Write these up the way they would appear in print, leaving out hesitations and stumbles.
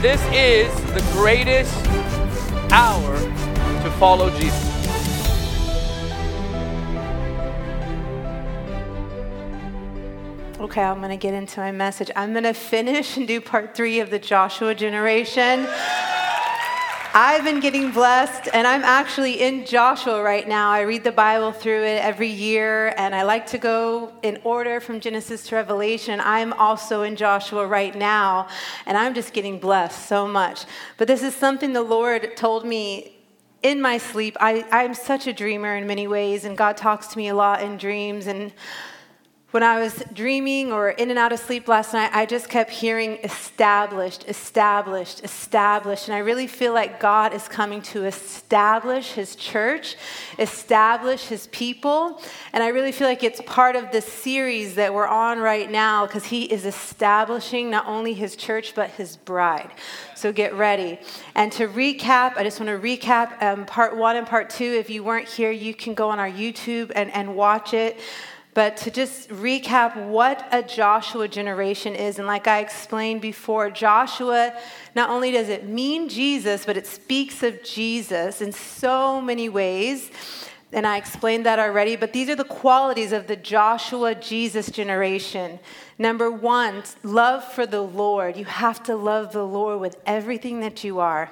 This is the greatest hour to follow Jesus. Okay, I'm going to get into my message. I'm going to finish and do part 3 of the Joshua generation. I've been getting blessed, and I'm actually in Joshua right now. I read the Bible through it every year, and I like to go in order from Genesis to Revelation. I'm also in Joshua right now, and I'm just getting blessed so much. But this is something the Lord told me in my sleep. I'm such a dreamer in many ways, and God talks to me a lot in dreams. And when I was dreaming or in and out of sleep last night, I just kept hearing established, established, established. And I really feel like God is coming to establish his church, establish his people. And I really feel like it's part of this series that we're on right now, because he is establishing not only his church, but his bride. So get ready. And to recap, I just want to recap part 1 and part 2. If you weren't here, you can go on our YouTube and watch it. But to just recap what a Joshua generation is, and like I explained before, Joshua, not only does it mean Jesus, but it speaks of Jesus in so many ways, and I explained that already, but these are the qualities of the Joshua Jesus generation. Number 1, love for the Lord. You have to love the Lord with everything that you are.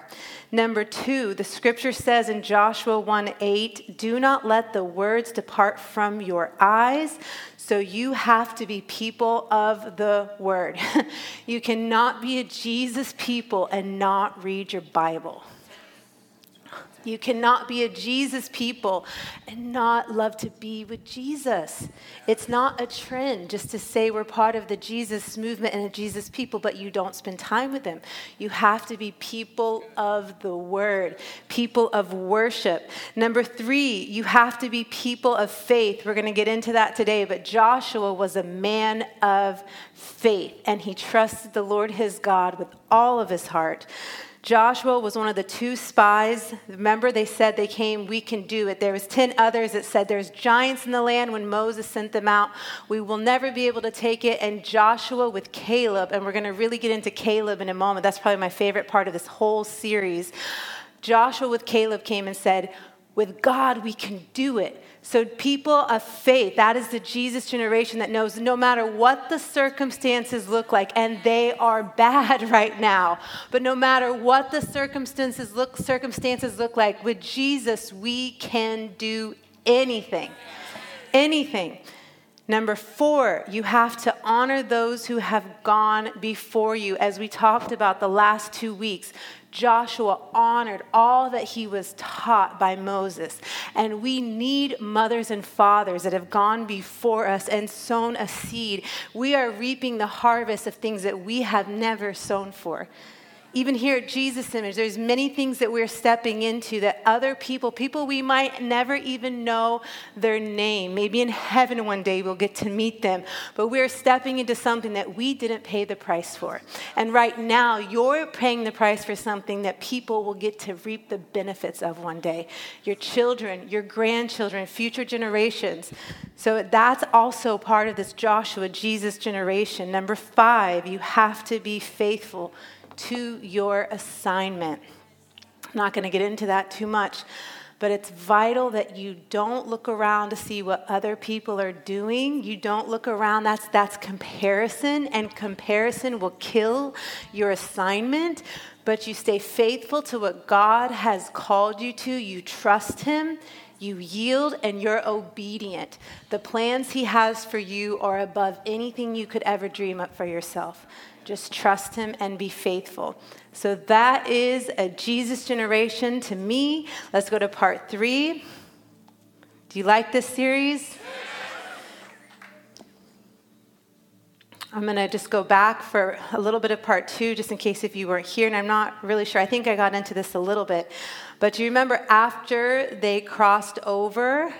Number 2, the scripture says in Joshua 1:8, do not let the words depart from your eyes. So you have to be people of the word. You cannot be a Jesus people and not read your Bible. You cannot be a Jesus people and not love to be with Jesus. It's not a trend just to say we're part of the Jesus movement and a Jesus people, but you don't spend time with them. You have to be people of the word, people of worship. Number 3, you have to be people of faith. We're going to get into that today, but Joshua was a man of faith, and he trusted the Lord his God with all of his heart. Joshua was one of the 2 spies. Remember, they said they came, we can do it. There was 10 others that said there's giants in the land when Moses sent them out. We will never be able to take it. And Joshua with Caleb, and we're going to really get into Caleb in a moment. That's probably my favorite part of this whole series. Joshua with Caleb came and said, with God, we can do it. So people of faith, that is the Jesus generation that knows no matter what the circumstances look like, and they are bad right now, but no matter what the circumstances look like, with Jesus, we can do anything, anything. Number 4, you have to honor those who have gone before you. As we talked about the last 2 weeks, Joshua honored all that he was taught by Moses. And we need mothers and fathers that have gone before us and sown a seed. We are reaping the harvest of things that we have never sown for. Even here at Jesus Image, there's many things that we're stepping into that other people we might never even know their name. Maybe in heaven one day we'll get to meet them. But we're stepping into something that we didn't pay the price for. And right now, you're paying the price for something that people will get to reap the benefits of one day. Your children, your grandchildren, future generations. So that's also part of this Joshua Jesus generation. Number 5, you have to be faithful to your assignment. I'm not going to get into that too much, but it's vital that you don't look around to see what other people are doing. You don't look around. That's comparison, and comparison will kill your assignment. But you stay faithful to what God has called you to. You trust him. You yield, and you're obedient. The plans he has for you are above anything you could ever dream up for yourself. Just trust him and be faithful. So that is a Jesus generation to me. Let's go to part 3. Do you like this series? I'm going to just go back for a little bit of part 2, just in case if you weren't here, and I'm not really sure. I think I got into this a little bit. But do you remember after they crossed over,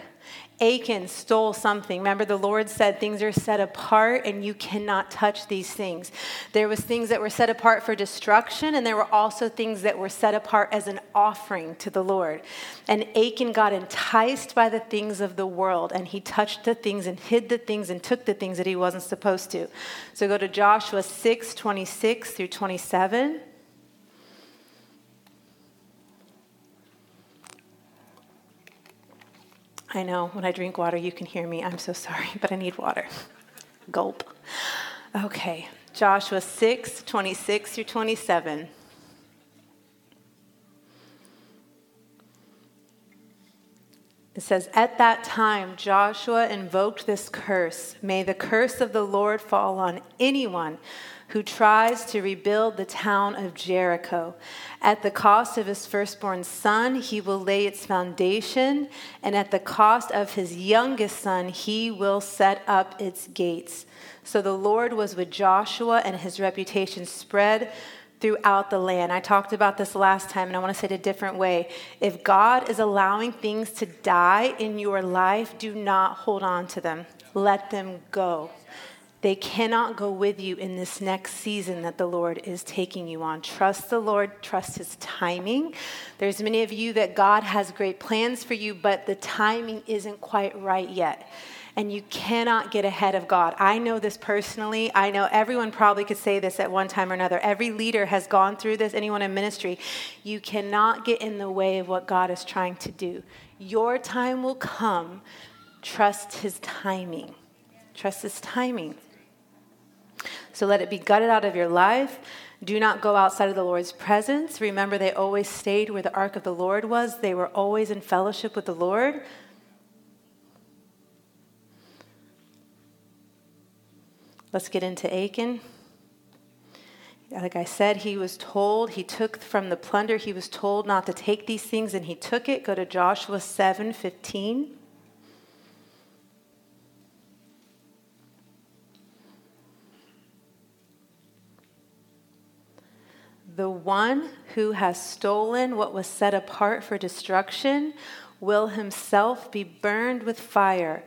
Achan stole something. Remember, the Lord said things are set apart and you cannot touch these things. There was things that were set apart for destruction, and there were also things that were set apart as an offering to the Lord. And Achan got enticed by the things of the world, and he touched the things and hid the things and took the things that he wasn't supposed to. So go to Joshua 6:26 through 27. I know, when I drink water, you can hear me. I'm so sorry, but I need water. Gulp. Okay, Joshua 6, 26 through 27. It says, "At that time, Joshua invoked this curse. May the curse of the Lord fall on anyone who tries to rebuild the town of Jericho. At the cost of his firstborn son, he will lay its foundation, and at the cost of his youngest son, he will set up its gates." So the Lord was with Joshua, and his reputation spread throughout the land. I talked about this last time, and I want to say it a different way. If God is allowing things to die in your life, do not hold on to them. Let them go. They cannot go with you in this next season that the Lord is taking you on. Trust the Lord. Trust his timing. There's many of you that God has great plans for you, but the timing isn't quite right yet. And you cannot get ahead of God. I know this personally. I know everyone probably could say this at one time or another. Every leader has gone through this, anyone in ministry. You cannot get in the way of what God is trying to do. Your time will come. Trust his timing. Trust his timing. So let it be gutted out of your life. Do not go outside of the Lord's presence. Remember, they always stayed where the ark of the Lord was. They were always in fellowship with the Lord. Let's get into Achan. Like I said, he was told, he took from the plunder, he was told not to take these things, and he took it. Go to Joshua 7:15. "The one who has stolen what was set apart for destruction will himself be burned with fire,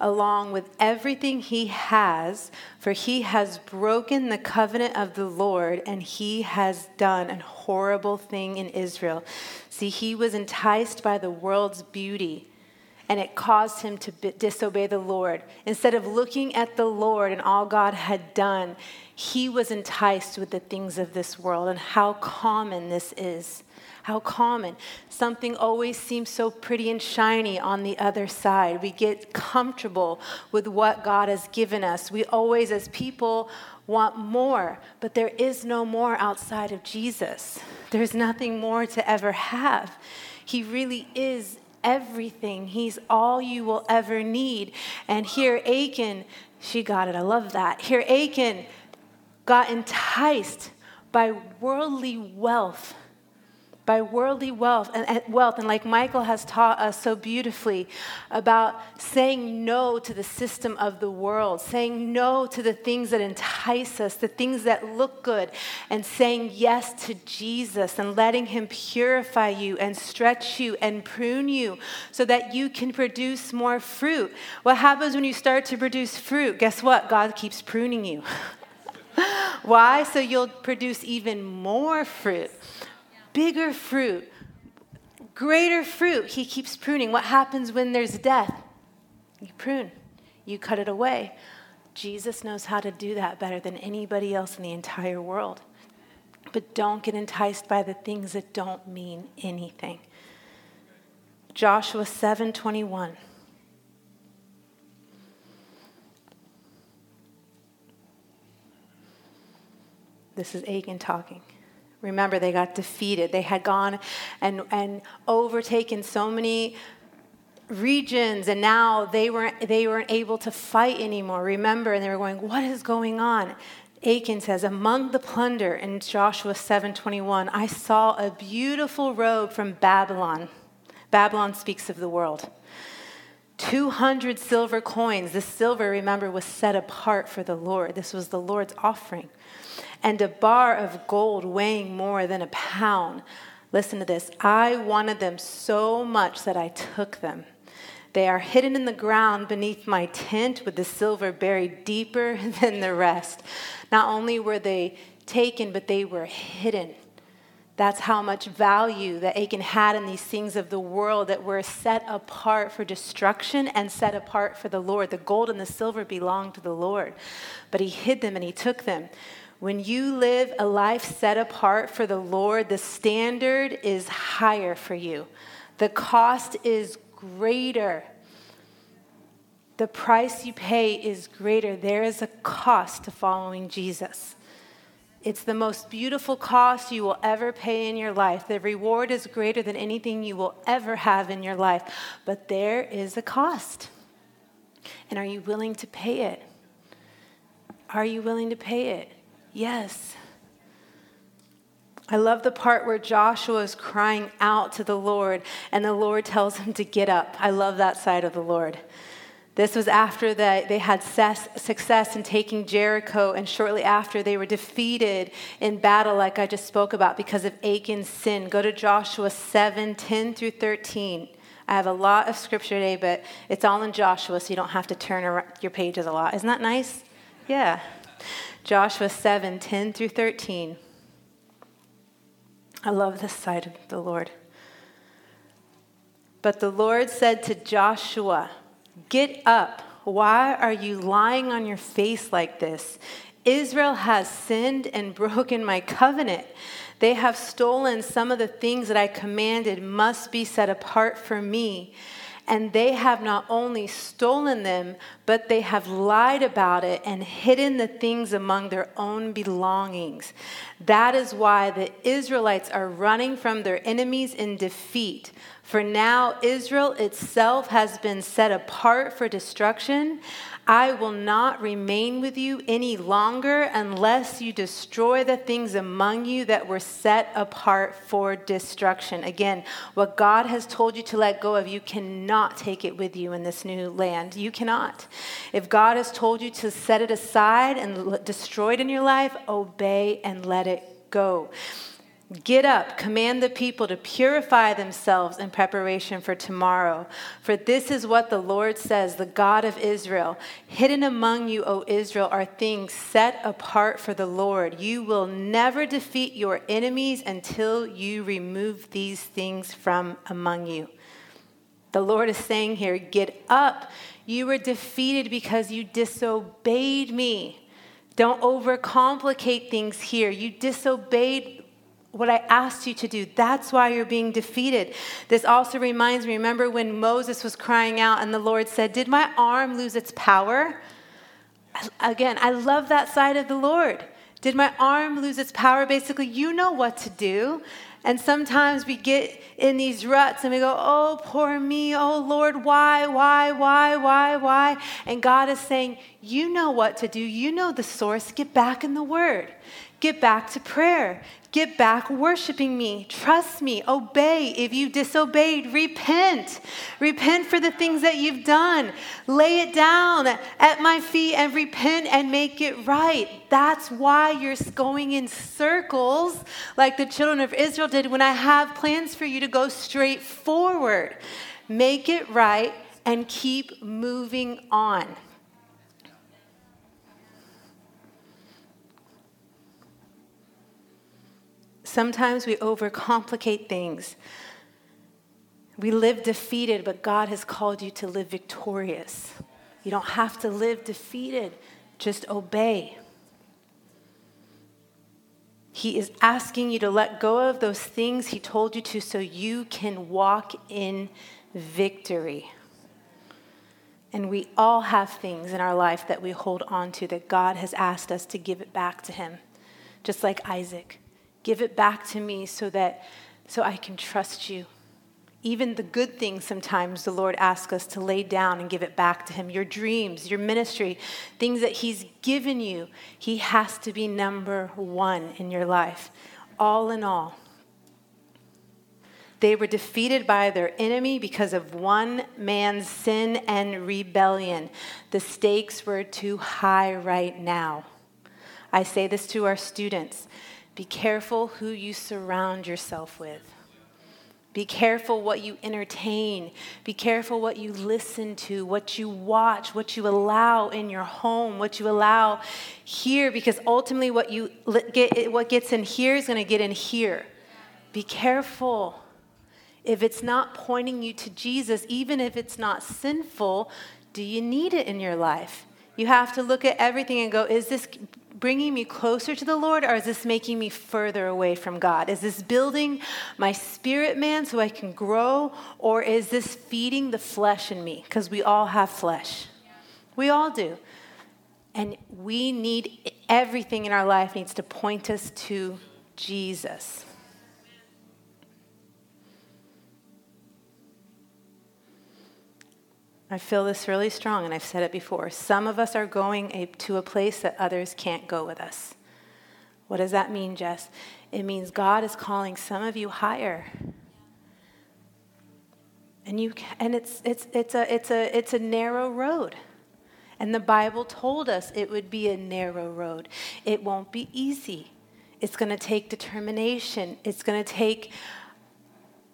along with everything he has, for he has broken the covenant of the Lord, and he has done a horrible thing in Israel." See, he was enticed by the world's beauty, and it caused him to disobey the Lord. Instead of looking at the Lord and all God had done, he was enticed with the things of this world, and how common this is. How common. Something always seems so pretty and shiny on the other side. We get comfortable with what God has given us. We always, as people, want more, but there is no more outside of Jesus. There's nothing more to ever have. He really is everything. He's all you will ever need. And here Achan, she got it. I love that. Here Achan got enticed by worldly wealth. By worldly wealth and like Michael has taught us so beautifully about saying no to the system of the world, saying no to the things that entice us, the things that look good, and saying yes to Jesus and letting him purify you and stretch you and prune you so that you can produce more fruit. What happens when you start to produce fruit? Guess what? God keeps pruning you. Why? So you'll produce even more fruit. Bigger fruit, greater fruit. He keeps pruning. What happens when there's death? You prune. You cut it away. Jesus knows how to do that better than anybody else in the entire world. But don't get enticed by the things that don't mean anything. Joshua 7:21. This is Achan talking. Remember, they got defeated. They had gone and overtaken so many regions, and now they weren't able to fight anymore. Remember, and they were going, "What is going on?" Achan says, "Among the plunder," in Joshua 7:21, "I saw a beautiful robe from Babylon." Babylon speaks of the world. 200 silver coins. This silver, remember, was set apart for the Lord. This was the Lord's offering. "And a bar of gold weighing more than a pound." Listen to this. "I wanted them so much that I took them. They are hidden in the ground beneath my tent, with the silver buried deeper than the rest." Not only were they taken, but they were hidden. That's how much value that Achan had in these things of the world that were set apart for destruction and set apart for the Lord. The gold and the silver belonged to the Lord, but he hid them and he took them. When you live a life set apart for the Lord, the standard is higher for you. The cost is greater. The price you pay is greater. There is a cost to following Jesus. It's the most beautiful cost you will ever pay in your life. The reward is greater than anything you will ever have in your life. But there is a cost. And are you willing to pay it? Are you willing to pay it? Yes. I love the part where Joshua is crying out to the Lord, and the Lord tells him to get up. I love that side of the Lord. This was after that they had success in taking Jericho, and shortly after they were defeated in battle, like I just spoke about, because of Achan's sin. Go to Joshua 7:10 through 13. I have a lot of scripture today, but it's all in Joshua, so you don't have to turn around your pages a lot. Isn't that nice? Yeah. Joshua 7:10 through 13. I love this side of the Lord. But the Lord said to Joshua, "Get up. Why are you lying on your face like this? Israel has sinned and broken my covenant. They have stolen some of the things that I commanded must be set apart for me. And they have not only stolen them, but they have lied about it and hidden the things among their own belongings. That is why the Israelites are running from their enemies in defeat. For now Israel itself has been set apart for destruction. I will not remain with you any longer unless you destroy the things among you that were set apart for destruction." Again, what God has told you to let go of, you cannot take it with you in this new land. You cannot. If God has told you to set it aside and destroy it in your life, obey and let it go. "Get up, command the people to purify themselves in preparation for tomorrow. For this is what the Lord says, the God of Israel. Hidden among you, O Israel, are things set apart for the Lord. You will never defeat your enemies until you remove these things from among you." The Lord is saying here, get up. You were defeated because you disobeyed me. Don't overcomplicate things here. You disobeyed what I asked you to do. That's why you're being defeated. This also reminds me, remember when Moses was crying out and the Lord said, "Did my arm lose its power?" Again, I love that side of the Lord. Did my arm lose its power? Basically, you know what to do. And sometimes we get in these ruts and we go, "Oh, poor me. Oh, Lord, why? And God is saying, you know what to do. You know the source. Get back in the Word. Get back to prayer. Get back worshiping me. Trust me. Obey. If you disobeyed, repent. Repent for the things that you've done. Lay it down at my feet and repent and make it right." That's why you're going in circles like the children of Israel did when I have plans for you to go straight forward. Make it right and keep moving on. Sometimes we overcomplicate things. We live defeated, but God has called you to live victorious. You don't have to live defeated. Just obey. He is asking you to let go of those things he told you to so you can walk in victory. And we all have things in our life that we hold on to that God has asked us to give it back to him, just like Isaac. Give it back to me so I can trust you. Even the good things sometimes the Lord asks us to lay down and give it back to him. Your dreams, your ministry, things that he's given you. He has to be number one in your life. All in all, they were defeated by their enemy because of one man's sin and rebellion. The stakes were too high right now. I say this to our students. Be careful who you surround yourself with. Be careful what you entertain. Be careful what you listen to, what you watch, what you allow in your home, what you allow here, because ultimately what gets in here is going to get in here. Be careful. If it's not pointing you to Jesus, even if it's not sinful, do you need it in your life? You have to look at everything and go, is this bringing me closer to the Lord, or is this making me further away from God? Is this building my spirit man so I can grow, or is this feeding the flesh in me? Because we all have flesh. Yeah. We all do. And we need, everything in our life needs to point us to Jesus. I feel this really strong, and I've said it before. Some of us are going to a place that others can't go with us. What does that mean, Jess? It means God is calling some of you higher. And you can, and it's a narrow road. And the Bible told us it would be a narrow road. It won't be easy. It's going to take determination. It's going to take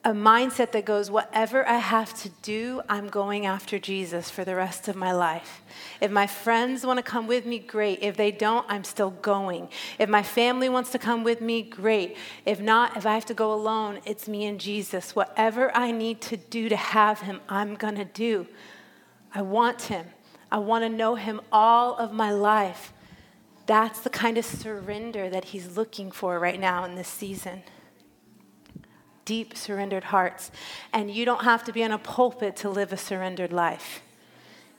a mindset that goes, whatever I have to do, I'm going after Jesus for the rest of my life. If my friends want to come with me, great. If they don't, I'm still going. If my family wants to come with me, great. If not, if I have to go alone, it's me and Jesus. Whatever I need to do to have him, I'm going to do. I want him. I want to know him all of my life. That's the kind of surrender that he's looking for right now in this season. Deep surrendered hearts. And you don't have to be on a pulpit to live a surrendered life.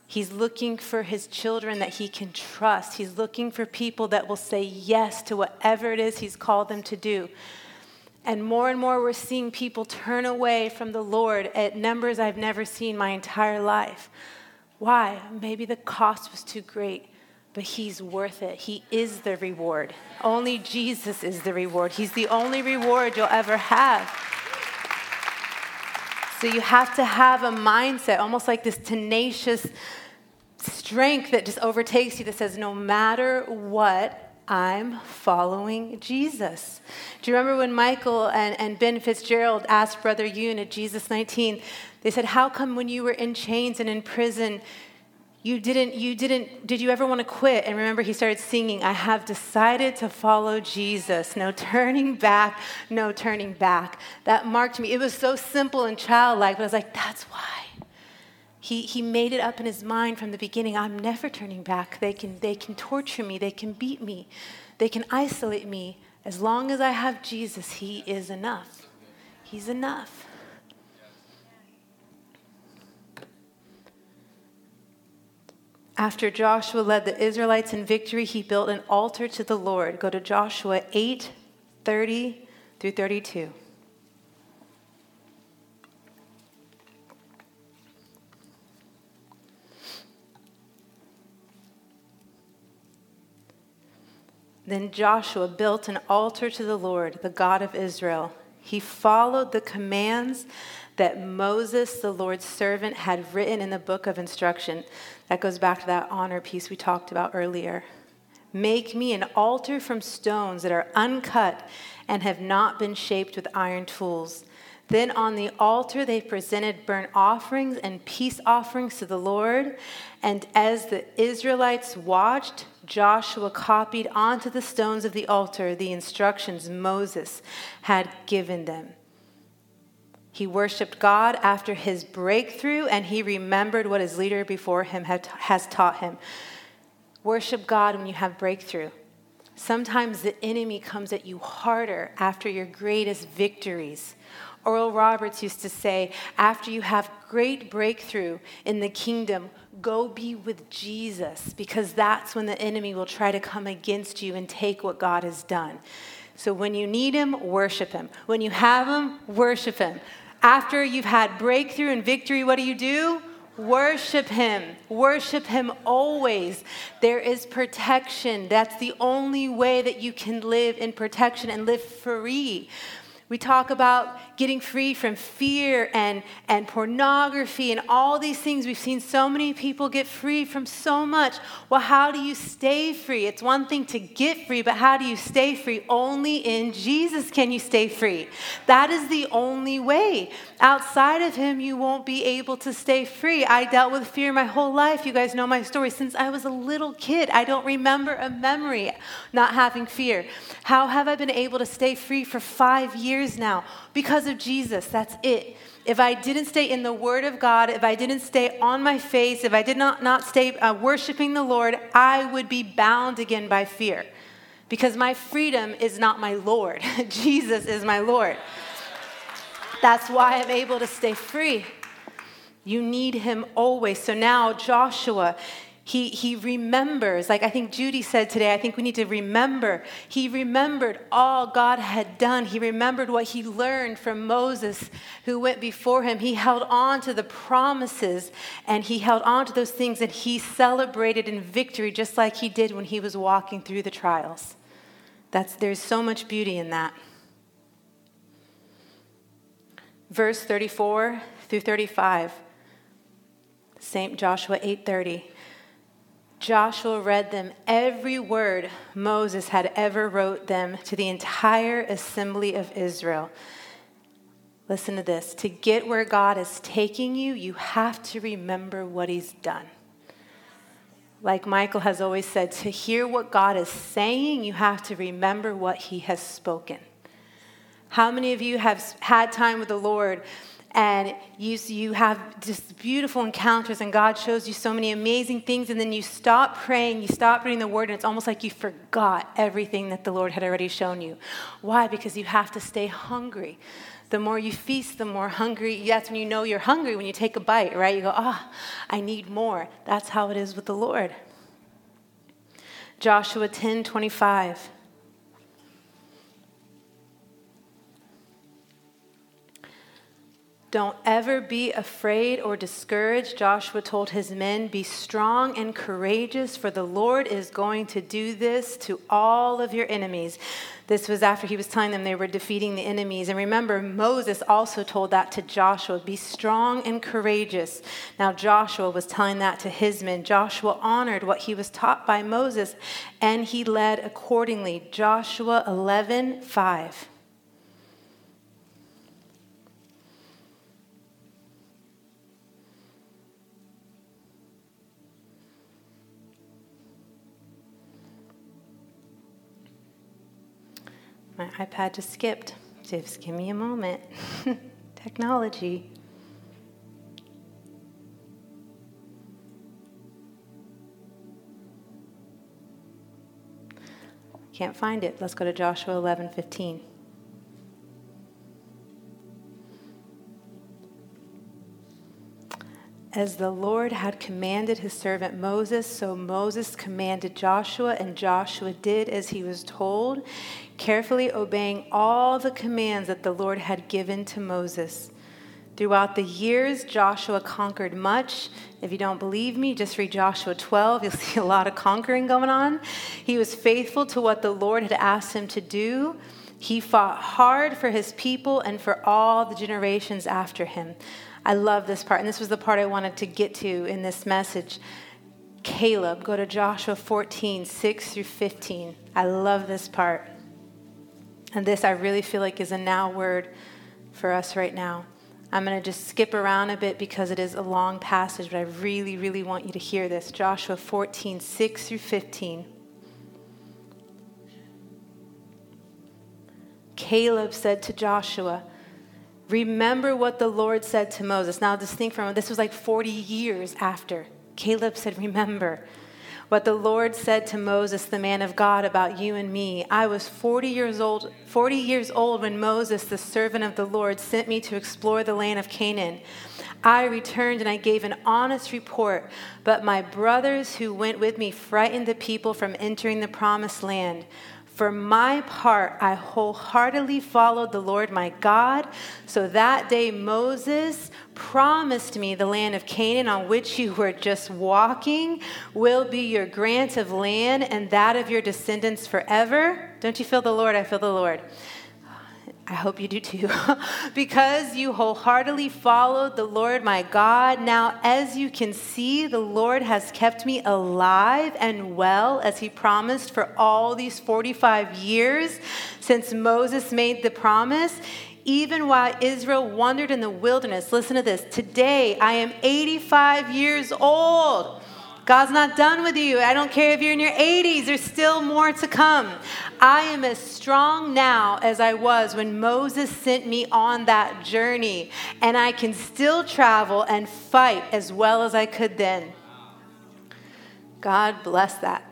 He's looking for his children that he can trust. He's looking for people that will say yes to whatever it is he's called them to do. And more we're seeing people turn away from the Lord at numbers I've never seen my entire life. Why? Maybe the cost was too great, but he's worth it. He is the reward. Only Jesus is the reward. He's the only reward you'll ever have. So you have to have a mindset, almost like this tenacious strength that just overtakes you that says, no matter what, I'm following Jesus. Do you remember when Michael and Ben Fitzgerald asked Brother Yun at Jesus 19, they said, how come when you were in chains and in prison, did you ever want to quit? And remember, he started singing, I have decided to follow Jesus. No turning back, no turning back. That marked me. It was so simple and childlike, but I was like, that's why. He made it up in his mind from the beginning. I'm never turning back. They can torture me. They can beat me. They can isolate me. As long as I have Jesus, he is enough. He's enough. After Joshua led the Israelites in victory, he built an altar to the Lord. Go to Joshua 8:30 through 32. Then Joshua built an altar to the Lord, the God of Israel. He followed the commands that Moses, the Lord's servant, had written in the book of instruction. That goes back to that honor piece we talked about earlier. Make me an altar from stones that are uncut and have not been shaped with iron tools. Then on the altar they presented burnt offerings and peace offerings to the Lord. And as the Israelites watched, Joshua copied onto the stones of the altar the instructions Moses had given them. He worshiped God after his breakthrough, and he remembered what his leader before him has taught him. Worship God when you have breakthrough. Sometimes the enemy comes at you harder after your greatest victories. Oral Roberts used to say, after you have great breakthrough in the kingdom, go be with Jesus, because that's when the enemy will try to come against you and take what God has done. So when you need him, worship him. When you have him, worship him. After you've had breakthrough and victory, what do? Worship him. Worship him always. There is protection. That's the only way that you can live in protection and live free. We talk about getting free from fear and pornography and all these things. We've seen so many people get free from so much. Well, how do you stay free? It's one thing to get free, but how do you stay free? Only in Jesus can you stay free. That is the only way. Outside of him, you won't be able to stay free. I dealt with fear my whole life. You guys know my story. Since I was a little kid, I don't remember a memory not having fear. How have I been able to stay free for 5 years? Now, because of Jesus, that's it. If I didn't stay in the Word of God, if I didn't stay on my face, if I did not stay worshiping the Lord, I would be bound again by fear, because my freedom is not my Lord. Jesus is my Lord. That's why I'm able to stay free. You need him always. So now Joshua, He remembers, like I think Judy said today, I think we need to remember. He remembered all God had done. He remembered what he learned from Moses who went before him. He held on to the promises and he held on to those things that he celebrated in victory just like he did when he was walking through the trials. There's so much beauty in that. Verse 34 through 35, St. Joshua 8:30. Joshua read them every word Moses had ever wrote them to the entire assembly of Israel. Listen to this. To get where God is taking you, you have to remember what he's done. Like Michael has always said, to hear what God is saying, you have to remember what he has spoken. How many of you have had time with the Lord and you have just beautiful encounters and God shows you so many amazing things and then you stop praying, you stop reading the word, and it's almost like you forgot everything that the Lord had already shown you. Why? Because you have to stay hungry. The more you feast, the more hungry. That's when you know you're hungry, when you take a bite, right? You go, I need more. That's how it is with the Lord. Joshua 10:25. Don't ever be afraid or discouraged, Joshua told his men. Be strong and courageous, for the Lord is going to do this to all of your enemies. This was after he was telling them they were defeating the enemies. And remember, Moses also told that to Joshua. Be strong and courageous. Now Joshua was telling that to his men. Joshua honored what he was taught by Moses, and he led accordingly. Joshua 11:5. My iPad just skipped. Just give me a moment. Technology. Can't find it. Let's go to Joshua 11:15. As the Lord had commanded his servant Moses, so Moses commanded Joshua, and Joshua did as he was told, carefully obeying all the commands that the Lord had given to Moses. Throughout the years, Joshua conquered much. If you don't believe me, just read Joshua 12. You'll see a lot of conquering going on. He was faithful to what the Lord had asked him to do. He fought hard for his people and for all the generations after him. I love this part, and this was the part I wanted to get to in this message. Caleb, go to Joshua 14:6-15. I love this part. And this I really feel like is a now word for us right now. I'm going to just skip around a bit because it is a long passage, but I really, really want you to hear this. Joshua 14:6-15. Caleb said to Joshua, remember what the Lord said to Moses. Now just think from this was like 40 years after. Caleb said, remember what the Lord said to Moses, the man of God, about you and me. I was 40 years old when Moses, the servant of the Lord, sent me to explore the land of Canaan. I returned and I gave an honest report, but my brothers who went with me frightened the people from entering the promised land. For my part, I wholeheartedly followed the Lord my God. So that day Moses promised me the land of Canaan on which you were just walking will be your grant of land and that of your descendants forever. Don't you feel the Lord? I feel the Lord. I hope you do too. Because you wholeheartedly followed the Lord my God. Now, as you can see, the Lord has kept me alive and well, as he promised, for all these 45 years since Moses made the promise, even while Israel wandered in the wilderness. Listen to this. Today, I am 85 years old. God's not done with you. I don't care if you're in your 80s. There's still more to come. I am as strong now as I was when Moses sent me on that journey, and I can still travel and fight as well as I could then. God bless that.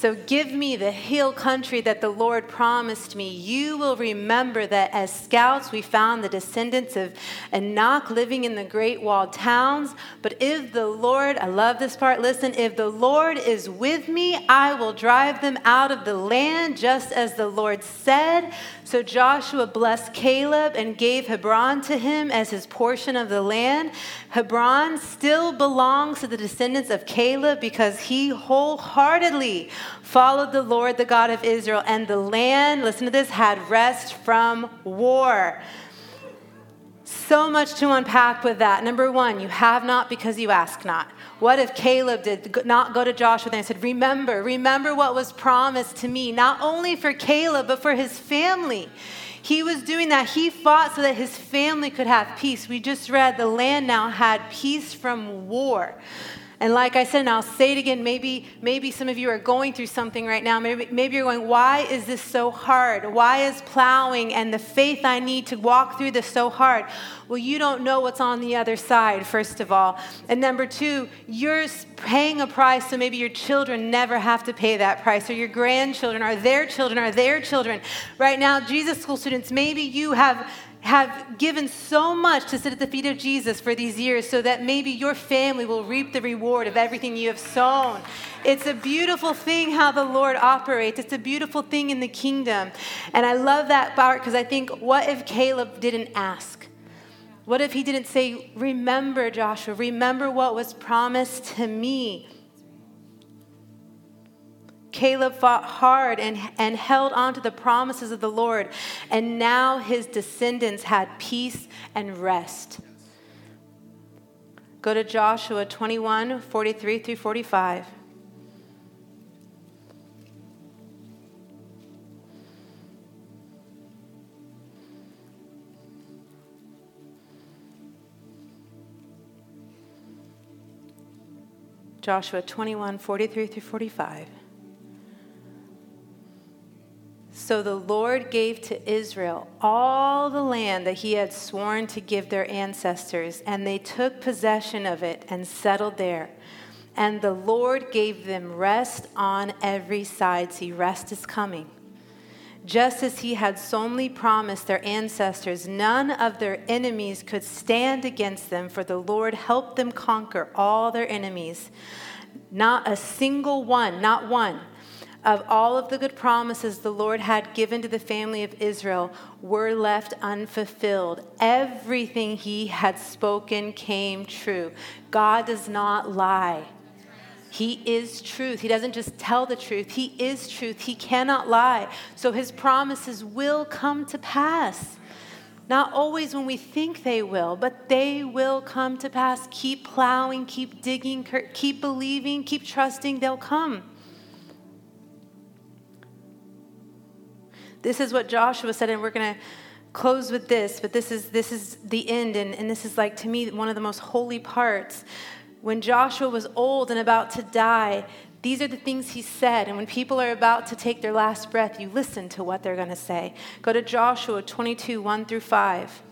So give me the hill country that the Lord promised me. You will remember that as scouts we found the descendants of Anak living in the great walled towns. But if the Lord, I love this part, listen, if the Lord is with me, I will drive them out of the land just as the Lord said. So Joshua blessed Caleb and gave Hebron to him as his portion of the land. Hebron still belongs to the descendants of Caleb because he wholeheartedly followed the Lord, the God of Israel, and the land, listen to this, had rest from war. So much to unpack with that. Number one, you have not because you ask not. What if Caleb did not go to Joshua and said, remember what was promised to me, not only for Caleb, but for his family. He was doing that. He fought so that his family could have peace. We just read the land now had peace from war. And like I said, and I'll say it again, maybe some of you are going through something right now. Maybe you're going, why is this so hard? Why is plowing and the faith I need to walk through this so hard? Well, you don't know what's on the other side, first of all. And number two, you're paying a price, so maybe your children never have to pay that price, or your grandchildren, or their children, or their children. Right now, Jesus School students, maybe you have given so much to sit at the feet of Jesus for these years so that maybe your family will reap the reward of everything you have sown. It's a beautiful thing how the Lord operates. It's a beautiful thing in the kingdom. And I love that part because I think, what if Caleb didn't ask? What if he didn't say, remember, Joshua, remember what was promised to me? Caleb fought hard and held on to the promises of the Lord, and now his descendants had peace and rest. Go to Joshua 21, 43 through 45. Joshua 21, 43 through 45. So the Lord gave to Israel all the land that he had sworn to give their ancestors, and they took possession of it and settled there. And the Lord gave them rest on every side. See, rest is coming. Just as he had solemnly promised their ancestors, none of their enemies could stand against them, for the Lord helped them conquer all their enemies. Not a single one, not one. Of all of the good promises the Lord had given to the family of Israel were left unfulfilled. Everything he had spoken came true. God does not lie. He is truth. He doesn't just tell the truth. He is truth. He cannot lie. So his promises will come to pass. Not always when we think they will, but they will come to pass. Keep plowing, keep digging, keep believing, keep trusting. They'll come. This is what Joshua said, and we're going to close with this, but this is the end, and this is, like, to me, one of the most holy parts. When Joshua was old and about to die, these are the things he said, and when people are about to take their last breath, you listen to what they're going to say. Go to Joshua 22, 1 through 5.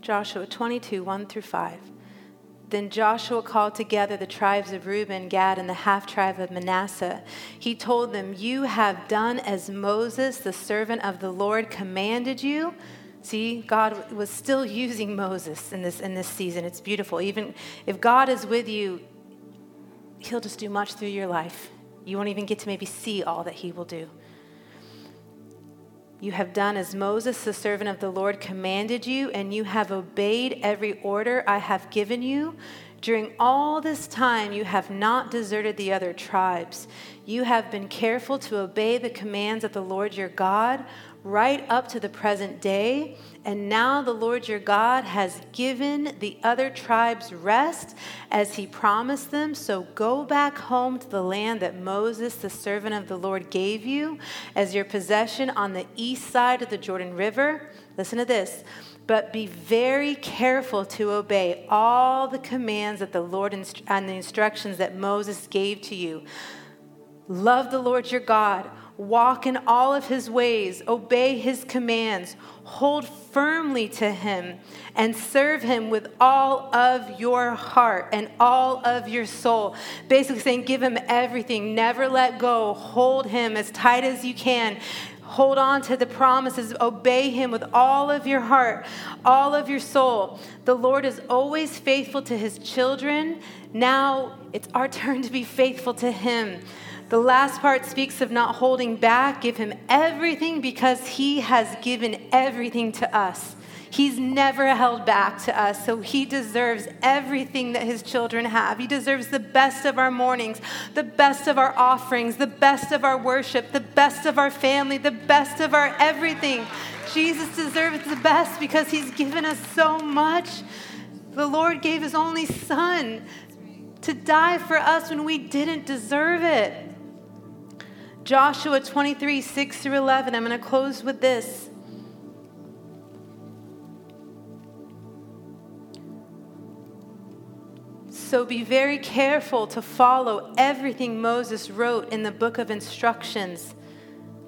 Joshua 22, 1 through 5. Then Joshua called together the tribes of Reuben, Gad, and the half-tribe of Manasseh. He told them, you have done as Moses, the servant of the Lord, commanded you. See, God was still using Moses in this season. It's beautiful. Even if God is with you, he'll just do much through your life. You won't even get to maybe see all that he will do. You have done as Moses, the servant of the Lord, commanded you, and you have obeyed every order I have given you. During all this time, you have not deserted the other tribes. You have been careful to obey the commands of the Lord your God right up to the present day. And now the Lord your God has given the other tribes rest as he promised them. So go back home to the land that Moses, the servant of the Lord, gave you as your possession on the east side of the Jordan River. Listen to this. But be very careful to obey all the commands that the Lord and the instructions that Moses gave to you. Love the Lord your God, walk in all of his ways, obey his commands, hold firmly to him, and serve him with all of your heart and all of your soul. Basically saying, give him everything, never let go, hold him as tight as you can. Hold on to the promises. Obey him with all of your heart, all of your soul. The Lord is always faithful to his children. Now it's our turn to be faithful to him. The last part speaks of not holding back. Give him everything because he has given everything to us. He's never held back to us, so he deserves everything that his children have. He deserves the best of our mornings, the best of our offerings, the best of our worship, the best of our family, the best of our everything. Jesus deserves the best because he's given us so much. The Lord gave his only son to die for us when we didn't deserve it. Joshua 23, 6 through 11. I'm going to close with this. So be very careful to follow everything Moses wrote in the book of instructions.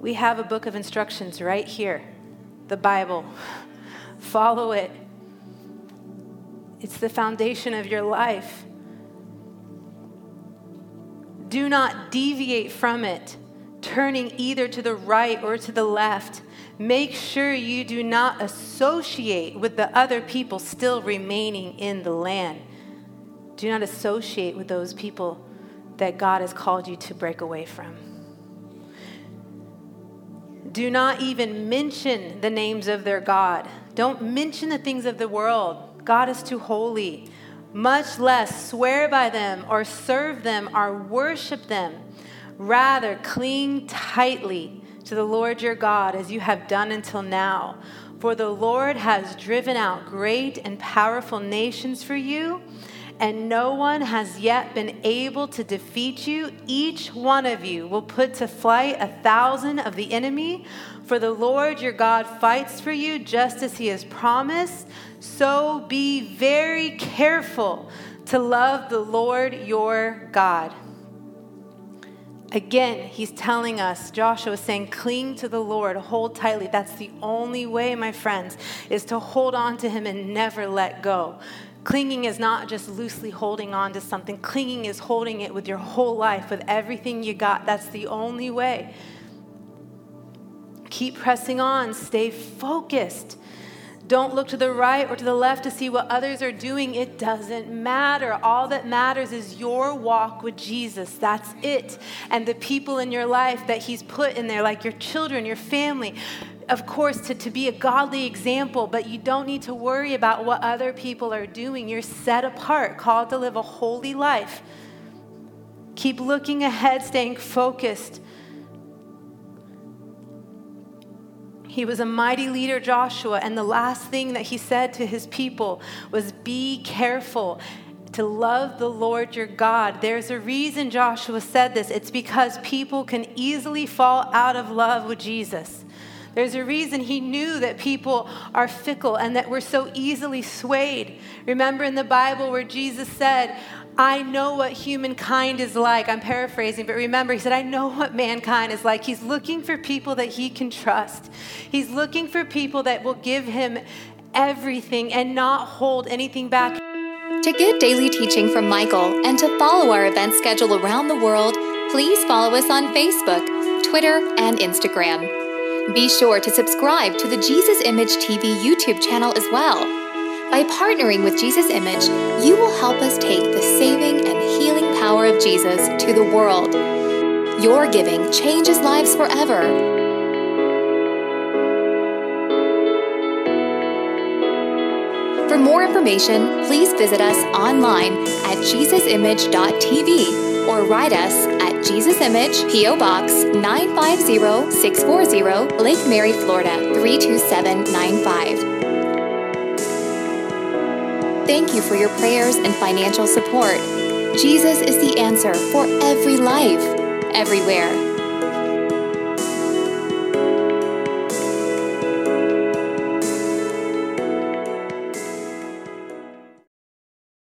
We have a book of instructions right here, the Bible. Follow it. It's the foundation of your life. Do not deviate from it, turning either to the right or to the left. Make sure you do not associate with the other people still remaining in the land. Do not associate with those people that God has called you to break away from. Do not even mention the names of their God. Don't mention the things of the world. God is too holy. Much less swear by them or serve them or worship them. Rather, cling tightly to the Lord your God as you have done until now. For the Lord has driven out great and powerful nations for you, and no one has yet been able to defeat you. Each one of you will put to flight 1,000 of the enemy. For the Lord your God fights for you just as he has promised. So be very careful to love the Lord your God. Again, he's telling us, Joshua is saying, cling to the Lord, hold tightly. That's the only way, my friends, is to hold on to him and never let go. Clinging is not just loosely holding on to something. Clinging is holding it with your whole life, with everything you got. That's the only way. Keep pressing on. Stay focused. Don't look to the right or to the left to see what others are doing. It doesn't matter. All that matters is your walk with Jesus. That's it. And the people in your life that he's put in there, like your children, your family. Of course, to be a godly example, but you don't need to worry about what other people are doing. You're set apart, called to live a holy life. Keep looking ahead, staying focused. He was a mighty leader, Joshua, and the last thing that he said to his people was, be careful to love the Lord your God. There's a reason Joshua said this. It's because people can easily fall out of love with Jesus. There's a reason he knew that people are fickle and that we're so easily swayed. Remember in the Bible where Jesus said, I know what humankind is like. I'm paraphrasing, but remember, he said, I know what mankind is like. He's looking for people that he can trust. He's looking for people that will give him everything and not hold anything back. To get daily teaching from Michael and to follow our event schedule around the world, please follow us on Facebook, Twitter, and Instagram. Be sure to subscribe to the Jesus Image TV YouTube channel as well. By partnering with Jesus Image, you will help us take the saving and healing power of Jesus to the world. Your giving changes lives forever. For more information, please visit us online at jesusimage.tv or write us at Jesus Image, P.O. Box 950640, Lake Mary, Florida 32795. Thank you for your prayers and financial support. Jesus is the answer for every life, everywhere.